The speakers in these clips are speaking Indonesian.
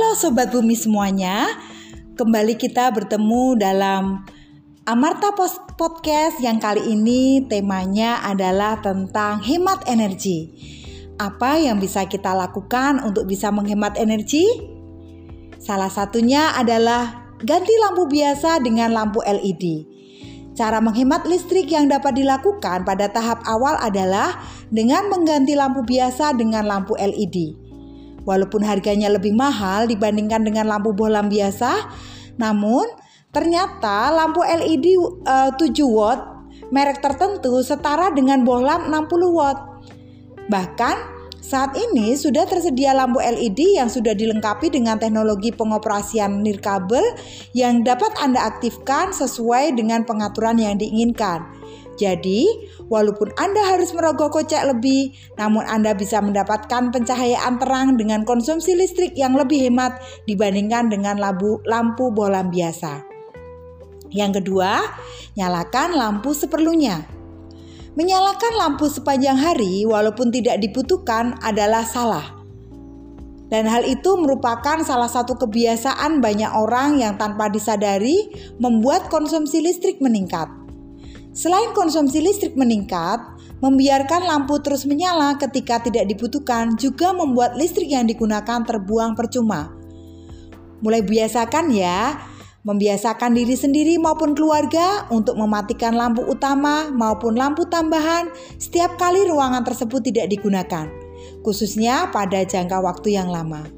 Halo Sobat Bumi semuanya, kembali kita bertemu dalam Amarta Post Podcast yang kali ini temanya adalah tentang hemat energi. Apa yang bisa kita lakukan untuk bisa menghemat energi? Salah satunya adalah ganti lampu biasa dengan lampu LED. Cara menghemat listrik yang dapat dilakukan pada tahap awal adalah dengan mengganti lampu biasa dengan lampu LED. Walaupun harganya lebih mahal dibandingkan dengan lampu bohlam biasa, namun ternyata lampu LED 7 watt merek tertentu setara dengan bohlam 60 watt. Bahkan saat ini sudah tersedia lampu LED yang sudah dilengkapi dengan teknologi pengoperasian nirkabel yang dapat Anda aktifkan sesuai dengan pengaturan yang diinginkan. Jadi, walaupun Anda harus merogoh kocek lebih, namun Anda bisa mendapatkan pencahayaan terang dengan konsumsi listrik yang lebih hemat dibandingkan dengan lampu bohlam biasa. Yang kedua, nyalakan lampu seperlunya. Menyalakan lampu sepanjang hari walaupun tidak dibutuhkan adalah salah. Dan hal itu merupakan salah satu kebiasaan banyak orang yang tanpa disadari membuat konsumsi listrik meningkat. Selain konsumsi listrik meningkat, membiarkan lampu terus menyala ketika tidak dibutuhkan juga membuat listrik yang digunakan terbuang percuma. Mulai biasakan ya, membiasakan diri sendiri maupun keluarga untuk mematikan lampu utama maupun lampu tambahan setiap kali ruangan tersebut tidak digunakan, khususnya pada jangka waktu yang lama.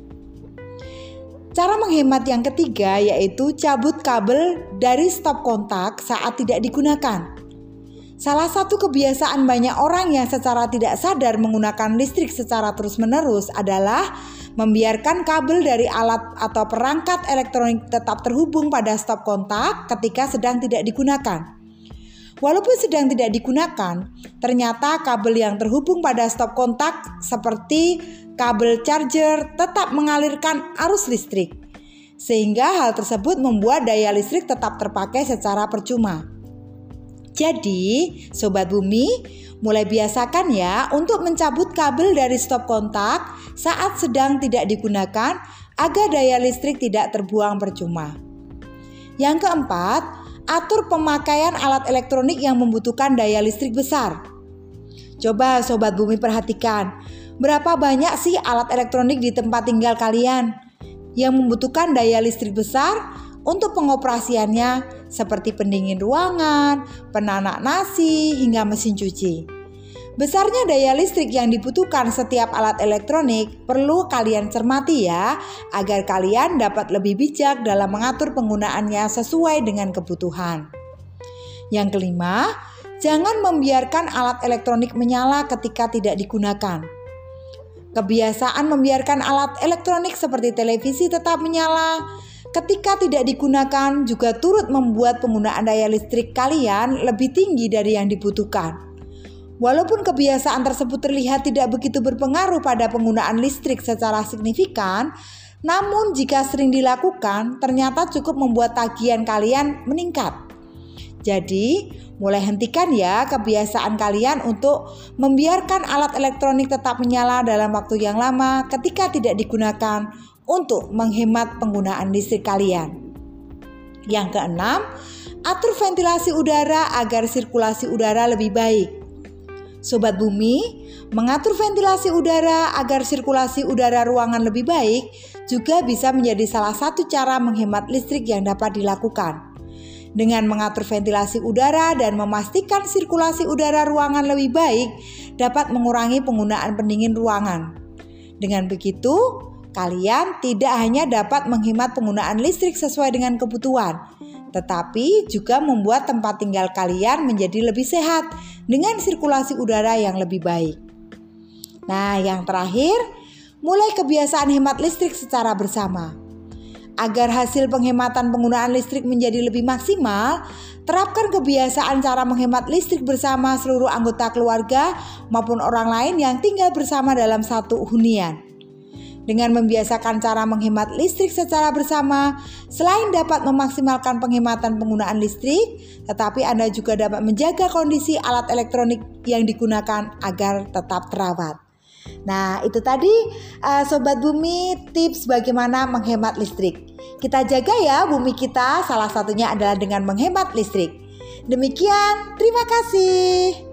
Cara menghemat yang ketiga yaitu cabut kabel dari stop kontak saat tidak digunakan. Salah satu kebiasaan banyak orang yang secara tidak sadar menggunakan listrik secara terus-menerus adalah membiarkan kabel dari alat atau perangkat elektronik tetap terhubung pada stop kontak ketika sedang tidak digunakan. Walaupun sedang tidak digunakan, ternyata kabel yang terhubung pada stop kontak seperti kabel charger tetap mengalirkan arus listrik, sehingga hal tersebut membuat daya listrik tetap terpakai secara percuma. Jadi, Sobat Bumi, mulai biasakan ya untuk mencabut kabel dari stop kontak saat sedang tidak digunakan agar daya listrik tidak terbuang percuma. Yang keempat, atur pemakaian alat elektronik yang membutuhkan daya listrik besar. Coba Sobat Bumi perhatikan, berapa banyak sih alat elektronik di tempat tinggal kalian yang membutuhkan daya listrik besar untuk pengoperasiannya seperti pendingin ruangan, penanak nasi, hingga mesin cuci. Besarnya daya listrik yang dibutuhkan setiap alat elektronik perlu kalian cermati ya, agar kalian dapat lebih bijak dalam mengatur penggunaannya sesuai dengan kebutuhan. Yang kelima, jangan membiarkan alat elektronik menyala ketika tidak digunakan. Kebiasaan membiarkan alat elektronik seperti televisi tetap menyala ketika tidak digunakan juga turut membuat penggunaan daya listrik kalian lebih tinggi dari yang dibutuhkan. Walaupun kebiasaan tersebut terlihat tidak begitu berpengaruh pada penggunaan listrik secara signifikan, namun jika sering dilakukan, ternyata cukup membuat tagihan kalian meningkat. Jadi, mulai hentikan ya kebiasaan kalian untuk membiarkan alat elektronik tetap menyala dalam waktu yang lama ketika tidak digunakan, untuk menghemat penggunaan listrik kalian. Yang keenam, atur ventilasi udara agar sirkulasi udara lebih baik. Sobat Bumi, mengatur ventilasi udara agar sirkulasi udara ruangan lebih baik juga bisa menjadi salah satu cara menghemat listrik yang dapat dilakukan. Dengan mengatur ventilasi udara dan memastikan sirkulasi udara ruangan lebih baik dapat mengurangi penggunaan pendingin ruangan. Dengan begitu, kalian tidak hanya dapat menghemat penggunaan listrik sesuai dengan kebutuhan, tetapi juga membuat tempat tinggal kalian menjadi lebih sehat dengan sirkulasi udara yang lebih baik. Nah, yang terakhir, mulai kebiasaan hemat listrik secara bersama. Agar hasil penghematan penggunaan listrik menjadi lebih maksimal, terapkan kebiasaan cara menghemat listrik bersama seluruh anggota keluarga maupun orang lain yang tinggal bersama dalam satu hunian. Dengan membiasakan cara menghemat listrik secara bersama, selain dapat memaksimalkan penghematan penggunaan listrik, tetapi Anda juga dapat menjaga kondisi alat elektronik yang digunakan agar tetap terawat. Nah, itu tadi Sobat Bumi tips bagaimana menghemat listrik. Kita jaga ya bumi kita, salah satunya adalah dengan menghemat listrik. Demikian, terima kasih.